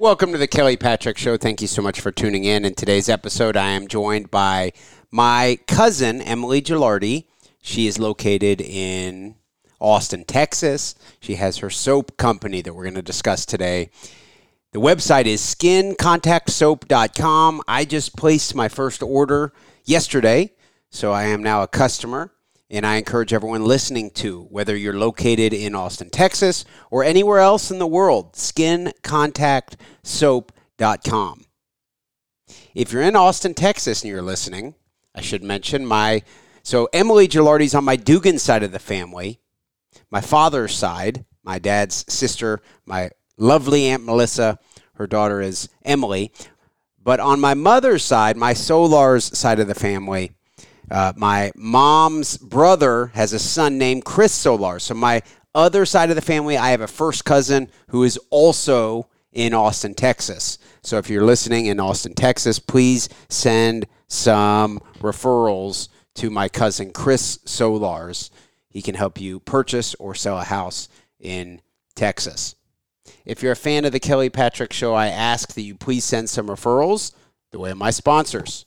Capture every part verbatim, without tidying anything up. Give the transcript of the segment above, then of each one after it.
Welcome to the Kelly Patrick Show. Thank you so much for tuning in. In today's episode, I am joined by my cousin, Emily Gilardi. She is located in Austin, Texas. She has her soap company that we're going to discuss today. The website is skin contact soap dot com. I just placed my first order yesterday, so I am now a customer. And I encourage everyone listening to, whether you're located in Austin, Texas, or anywhere else in the world, skin contact soap dot com. If you're in Austin, Texas, and you're listening, I should mention my... So Emily Gilardi's on my Dugan side of the family. My father's side, my dad's sister, my lovely Aunt Melissa, her daughter is Emily. But on my mother's side, my Solars side of the family... Uh, my mom's brother has a son named Chris Solars. So my other side of the family, I have a first cousin who is also in Austin, Texas. So if you're listening in Austin, Texas, please send some referrals to my cousin Chris Solars. He can help you purchase or sell a house in Texas. If you're a fan of The Kelly Patrick Show, I ask that you please send some referrals the way of my sponsors.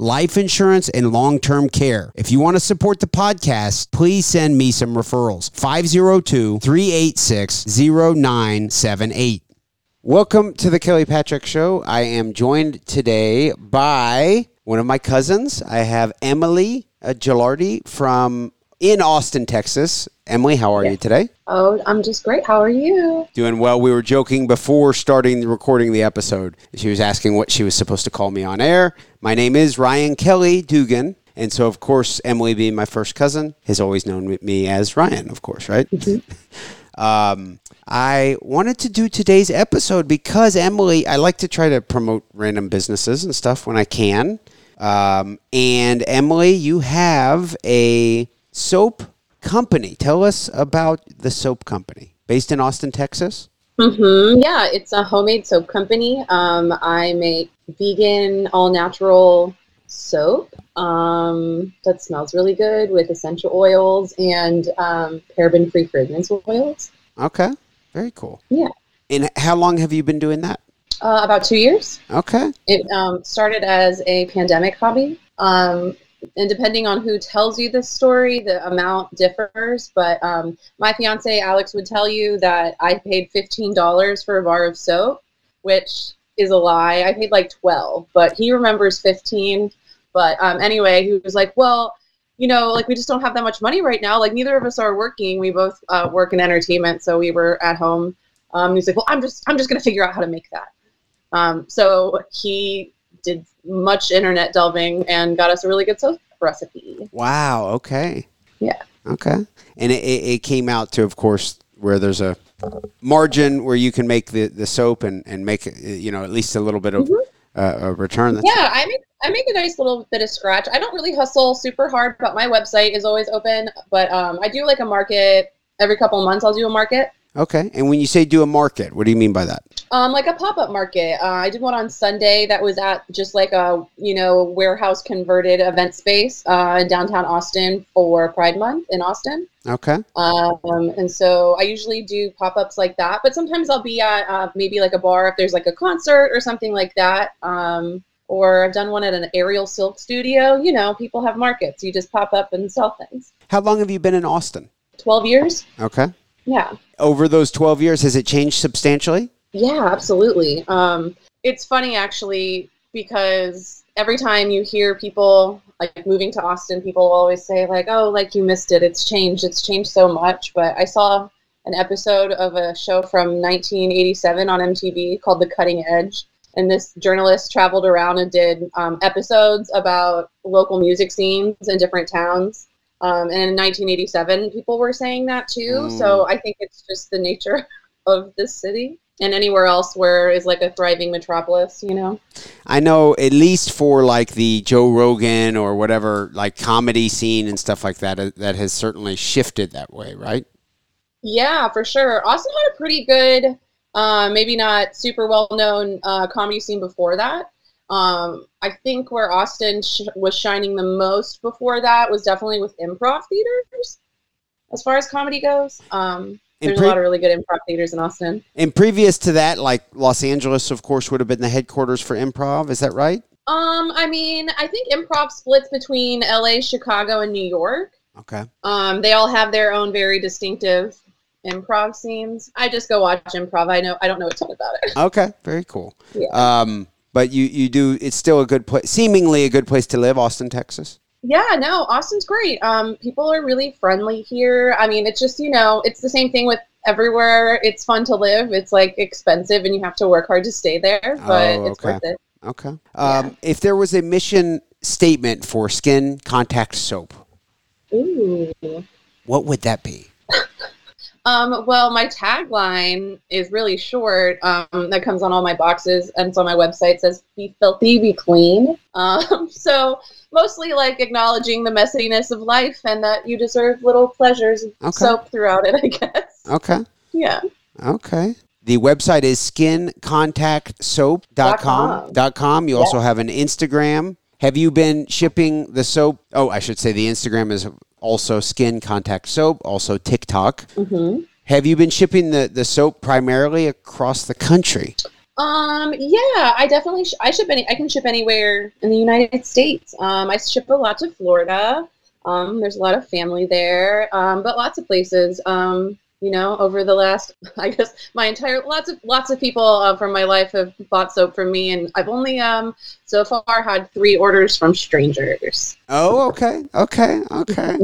life insurance and long-term care. If you want to support the podcast, please send me some referrals. five oh two, three eight six, oh nine seven eight. Welcome to The Kelly Patrick Show. I am joined today by one of my cousins. I have Emily Gilardi from in Austin, Texas. Emily, how are yeah. you today? Oh, I'm just great. How are you? Doing well. We were joking before starting the recording the episode. She was asking what she was supposed to call me on air. My name is Ryan Kelly Dugan. And so, of course, Emily, being my first cousin, has always known me as Ryan, of course, right? Mm-hmm. um, I wanted to do today's episode because, Emily, I like to try to promote random businesses and stuff when I can. Um, and, Emily, you have a soap company. Tell us about the soap company based in Austin, Texas. Mm-hmm. Yeah, it's a homemade soap company. Um, I make vegan, all-natural soap um, that smells really good with essential oils and um, paraben-free fragrance oils. Okay, very cool. Yeah. And how long have you been doing that? Uh, about two years. Okay. It um, started as a pandemic hobby. Um, And depending on who tells you this story, the amount differs. But um, my fiance, Alex, would tell you that I paid fifteen dollars for a bar of soap, which is a lie. I paid like twelve, but he remembers fifteen. But um, anyway, he was like, well, you know, like we just don't have that much money right now. Like neither of us are working. We both uh, work in entertainment. So we were at home. Um, he's like, well, I'm just I'm just going to figure out how to make that. Um, so he did much internet delving and got us a really good soap recipe. Wow. Okay. Yeah. Okay. And it, it came out to, of course, where there's a margin where you can make the, the soap and, and make, you know, at least a little bit of mm-hmm. uh, a return. That's yeah. I make, I make a nice little bit of scratch. I don't really hustle super hard, but my website is always open. But um, I do like a market every couple of months. I'll do a market Okay. And when you say do a market, what do you mean by that? Um, like a pop-up market. Uh, I did one on Sunday that was at just like a, you know, warehouse converted event space uh, in downtown Austin for Pride Month in Austin. Okay. Um, and so I usually do pop-ups like that, but sometimes I'll be at uh, maybe like a bar if there's like a concert or something like that. Um, or I've done one at an aerial silk studio. You know, people have markets. You just pop up and sell things. How long have you been in Austin? twelve years. Okay. Yeah. Over those twelve years, has it changed substantially? Yeah, absolutely. Um, it's funny, actually, because every time you hear people like moving to Austin, people always say like, oh, like you missed it. It's changed. It's changed so much. But I saw an episode of a show from nineteen eighty-seven on M T V called The Cutting Edge. And this journalist traveled around and did um, episodes about local music scenes in different towns. Um, and in nineteen eighty-seven, people were saying that too. Mm. So I think it's just the nature of this city and anywhere else where is like a thriving metropolis, you know? I know at least for like the Joe Rogan or whatever, like comedy scene and stuff like that, uh, that has certainly shifted that way, right? Yeah, for sure. Austin had a pretty good, uh, maybe not super well-known uh, comedy scene before that. Um, I think where Austin sh- was shining the most before that was definitely with improv theaters, as far as comedy goes. Um, there's pre- a lot of really good improv theaters in Austin. And previous to that, like Los Angeles, of course, would have been the headquarters for improv. Is that right? Um, I mean, I think improv splits between L A, Chicago, and New York. Okay. Um, they all have their own very distinctive improv scenes. I just go watch improv. I know I don't know a ton about it. Okay, very cool. Yeah. Um, But you, you do, it's still a good place, seemingly a good place to live, Austin, Texas. Yeah, no, Austin's great. Um, people are really friendly here. I mean, it's just, you know, it's the same thing with everywhere. It's fun to live. It's like expensive and you have to work hard to stay there, but oh, okay. It's worth it. Okay. Um, yeah. If there was a mission statement for Skin Contact Soap, ooh, what would that be? Um, well, my tagline is really short. Um, that comes on all my boxes, and it's on my website. It says, be filthy, be clean. Um, so mostly like acknowledging the messiness of life and that you deserve little pleasures of okay. soap throughout it, I guess. Okay. Yeah. Okay. The website is skin contact soap dot com. You yes. also have an Instagram. Have you been shipping the soap? Oh, I should say the Instagram is... also Skin Contact Soap, also TikTok. Mm-hmm. Have you been shipping the, the soap primarily across the country? Um, yeah, I definitely, sh- I ship any, I can ship anywhere in the United States. Um, I ship a lot to Florida. Um, there's a lot of family there, um, but lots of places, um, you know, over the last, I guess my entire, lots of, lots of people uh, from my life have bought soap from me, and I've only, um, so far had three orders from strangers. Oh, okay. Okay. Okay.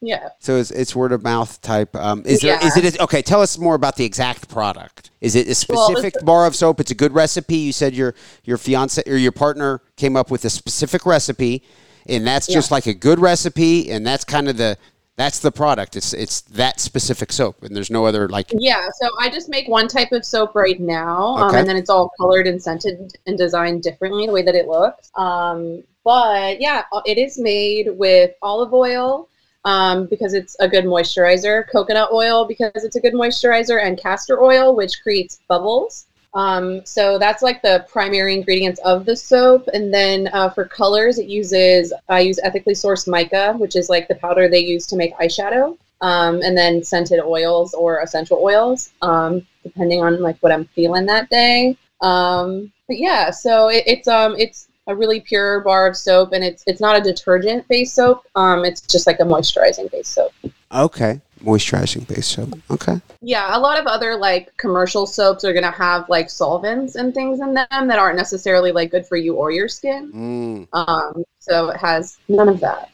Yeah. So it's, it's word of mouth type. Um, is there, yeah. is it, a, okay. Tell us more about the exact product. Is it a specific well, bar of soap? It's a good recipe. You said your, your fiance or your partner came up with a specific recipe, and that's just yeah. like a good recipe. And that's kind of the, That's the product. It's it's that specific soap, and there's no other like... Yeah, so I just make one type of soap right now, okay. um, and then it's all colored and scented and designed differently, the way that it looks. Um, but, yeah, it is made with olive oil um, because it's a good moisturizer, coconut oil because it's a good moisturizer, and castor oil, which creates bubbles. Um, so that's like the primary ingredients of the soap. And then uh, for colors, it uses, I use ethically sourced mica, which is like the powder they use to make eyeshadow, um, and then scented oils or essential oils, um, depending on like what I'm feeling that day. Um, but yeah, so it, it's, um, it's a really pure bar of soap, and it's, it's not a detergent based soap. Um, it's just like a moisturizing based soap. Okay. Moisturizing base soap. Okay. Yeah, a lot of other like commercial soaps are gonna have like solvents and things in them that aren't necessarily like good for you or your skin. Mm. Um, so it has none of that.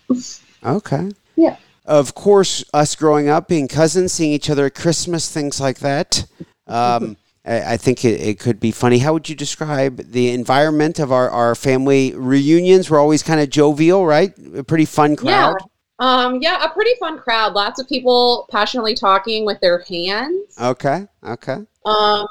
Okay. Yeah. Of course, us growing up, being cousins, seeing each other at Christmas, things like that. Um, I, I think it, it could be funny. How would you describe the environment of our, our family reunions? We're always kind of jovial, right? A pretty fun crowd. Yeah. Um, yeah, a pretty fun crowd. Lots of people passionately talking with their hands. Okay. Okay. Um,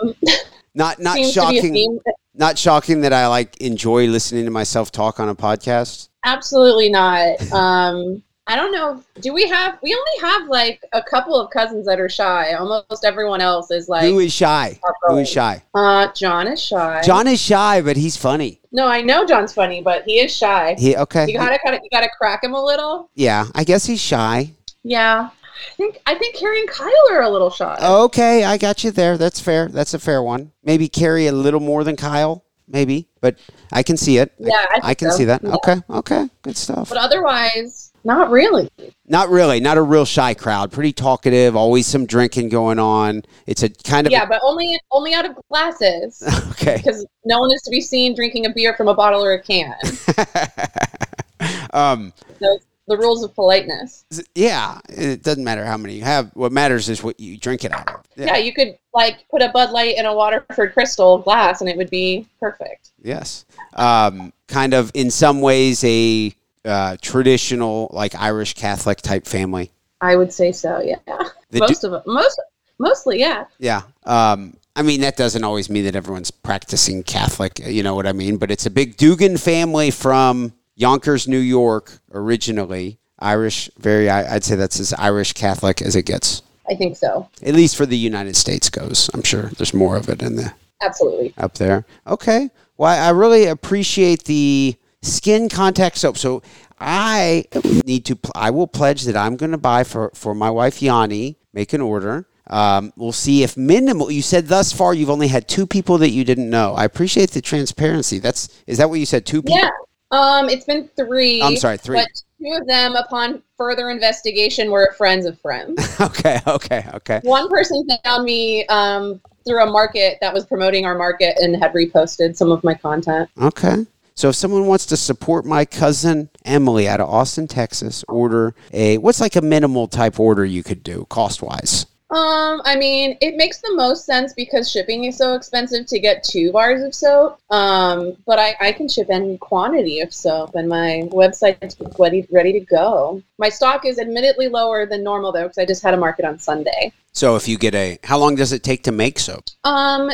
not, not shocking, not shocking that I like enjoy listening to myself talk on a podcast. Absolutely not. um, I don't know. Do we have, we only have like a couple of cousins that are shy. Almost everyone else is like. Who is shy? Who is shy? Uh, John is shy. John is shy, but he's funny. No, I know John's funny, but he is shy. He, okay. You gotta, gotta, you gotta crack him a little. Yeah. I guess he's shy. Yeah. I think, I think Carrie and Kyle are a little shy. Okay. I got you there. That's fair. That's a fair one. Maybe Carrie a little more than Kyle. Maybe, but I can see it. Yeah, I, I can so. see that. Yeah. Okay. Okay. Good stuff. But otherwise, not really. Not really. Not a real shy crowd. Pretty talkative. Always some drinking going on. It's a kind of. Yeah, a- but only only out of glasses. Okay. Because no one is to be seen drinking a beer from a bottle or a can. um. So the rules of politeness. Yeah. It doesn't matter how many you have. What matters is what you drink it out of. Yeah. Yeah, you could like put a Bud Light in a Waterford Crystal glass and it would be perfect. Yes. Um, kind of in some ways a uh, traditional like Irish Catholic type family. I would say so. Yeah. The most du- of it. Most, mostly. Yeah. Yeah. Um, I mean, that doesn't always mean that everyone's practicing Catholic. You know what I mean? But it's a big Dugan family from Yonkers, New York, originally Irish. Very, I'd say that's as Irish Catholic as it gets. I think so. At least for the United States goes. I'm sure there's more of it in the absolutely up there. Okay. Well, I really appreciate the Skin Contact Soap. So I need to. Pl- I will pledge that I'm going to buy for for my wife Yanni. Make an order. Um, we'll see if minimal. You said thus far you've only had two people that you didn't know. I appreciate the transparency. That's is that what you said? Two people. Yeah. Um, it's been three. I'm sorry, three. But two of them, upon further investigation, were friends of friends. okay, okay, okay. One person found me um, through a market that was promoting our market and had reposted some of my content. Okay. So if someone wants to support my cousin Emily out of Austin, Texas, order a, what's like a minimal type order you could do cost-wise? Um, I mean, it makes the most sense because shipping is so expensive to get two bars of soap. Um, but I, I can ship any quantity of soap, and my website's ready, ready to go. My stock is admittedly lower than normal, though, because I just had a market on Sunday. So if you get a, how long does it take to make soap? Um,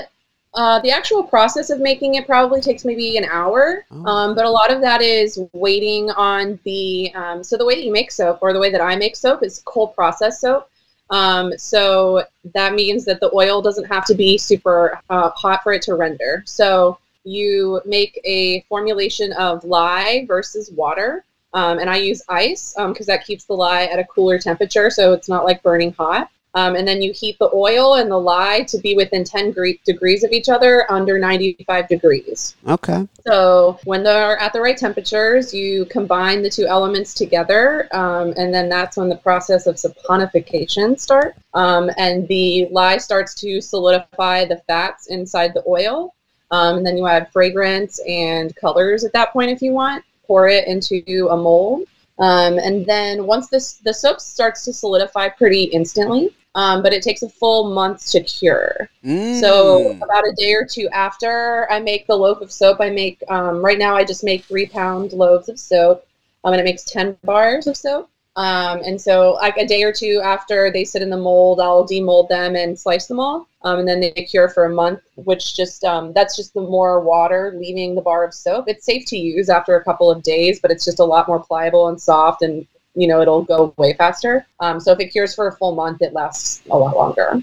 uh, the actual process of making it probably takes maybe an hour. Oh. Um, but a lot of that is waiting on the, um, so the way that you make soap, or the way that I make soap, is cold process soap. Um, so that means that the oil doesn't have to be super uh, hot for it to render. So you make a formulation of lye versus water. Um, and I use ice um, because that keeps the lye at a cooler temperature. So it's not like burning hot. Um, and then you heat the oil and the lye to be within ten degrees of each other under ninety-five degrees. Okay. So when they're at the right temperatures, you combine the two elements together, um, and then that's when the process of saponification starts. Um, and the lye starts to solidify the fats inside the oil. Um, and then you add fragrance and colors at that point if you want. Pour it into a mold. Um, and then once this, the soap starts to solidify pretty instantly. Um, but it takes a full month to cure. Mm. So about a day or two after I make the loaf of soap, I make, um, right now I just make three pound loaves of soap, um, and it makes ten bars of soap. Um, and so like a day or two after they sit in the mold, I'll demold them and slice them all. Um, and then they cure for a month, which just, um, that's just the more water leaving the bar of soap. It's safe to use after a couple of days, but it's just a lot more pliable and soft, and you know, it'll go way faster. Um, so if it cures for a full month, it lasts a lot longer.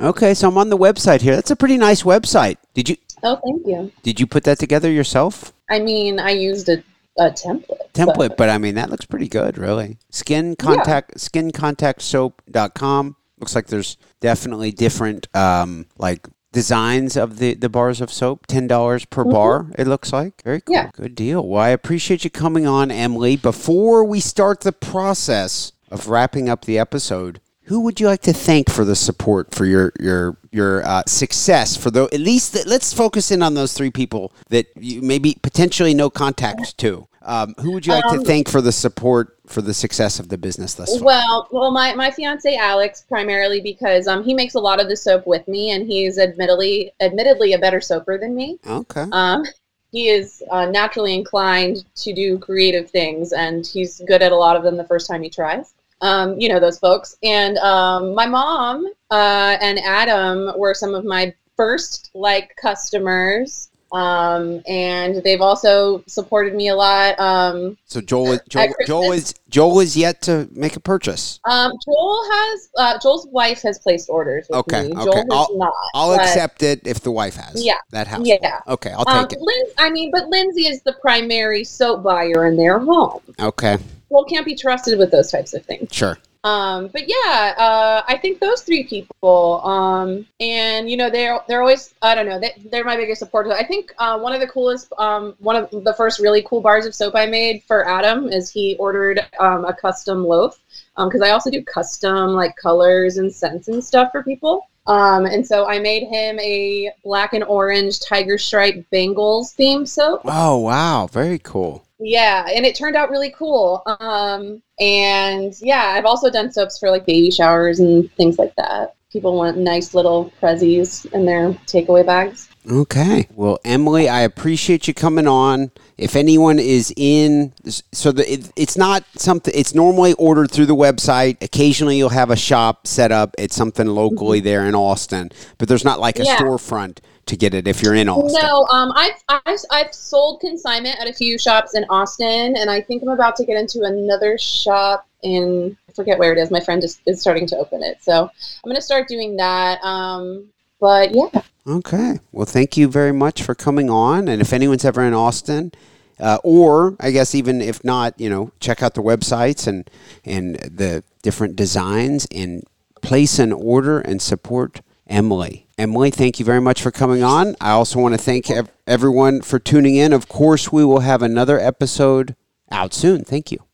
Okay. So I'm on the website here. That's a pretty nice website. Did you? Oh, thank you. Did you put that together yourself? I mean, I used a, a template. Template. But. but I mean, that looks pretty good, really. Skin Contact, yeah. skin contact soap dot com. Looks like there's definitely different, um, like designs of the, the bars of soap, ten dollars per mm-hmm. bar, it looks like. Very cool. Yeah. Good deal. Well, I appreciate you coming on, Emily. Before we start the process of wrapping up the episode, who would you like to thank for the support, for your your your uh, success? For the, at least the, let's focus in on those three people that you maybe potentially no contact to. Um, who would you like um, to thank for the support, for the success of the business thus far? Well, well, my my fiance Alex, primarily, because um he makes a lot of the soap with me, and he's admittedly admittedly a better soaper than me. Okay. Um, he is uh, naturally inclined to do creative things, and he's good at a lot of them the first time he tries. Um, you know, those folks. And um, my mom uh, and Adam were some of my first, like, customers. Um, and they've also supported me a lot. Um, so Joel, Joel, Joel is, Joel is yet to make a purchase. Um, Joel has, uh, Joel's wife has placed orders with okay, me. Joel okay. has I'll, not. I'll but, accept it if the wife has. Yeah. That house. Yeah. Okay. I'll take um, it. Lin- I mean, but Lindsay is the primary soap buyer in their home. Okay. Joel can't be trusted with those types of things. Sure. Um, but yeah, uh, I think those three people, um, and you know, they're, they're always, I don't know, they, they're my biggest supporters. I think, uh, one of the coolest, um, one of the first really cool bars of soap I made for Adam is he ordered, um, a custom loaf. Um, cause I also do custom like colors and scents and stuff for people. Um, and so I made him a black and orange tiger stripe Bengals themed soap. Oh, wow. Very cool. Yeah, and it turned out really cool. Um, and yeah, I've also done soaps for like baby showers and things like that. People want nice little prezzies in their takeaway bags. Okay. Well, Emily, I appreciate you coming on. If anyone is in, so the, it, it's not something, it's normally ordered through the website. Occasionally you'll have a shop set up at something locally mm-hmm. there in Austin, but there's not like a yeah. storefront to get it if you're in Austin. No, um, I've, I've, I've sold consignment at a few shops in Austin, and I think I'm about to get into another shop in, I forget where it is. My friend is, is starting to open it. So I'm going to start doing that. Um, but yeah. Okay. Well, thank you very much for coming on. And if anyone's ever in Austin, uh, or I guess even if not, you know, check out the websites and, and the different designs and place an order and support Emily. Emily, thank you very much for coming on. I also want to thank ev- everyone for tuning in. Of course, we will have another episode out soon. Thank you.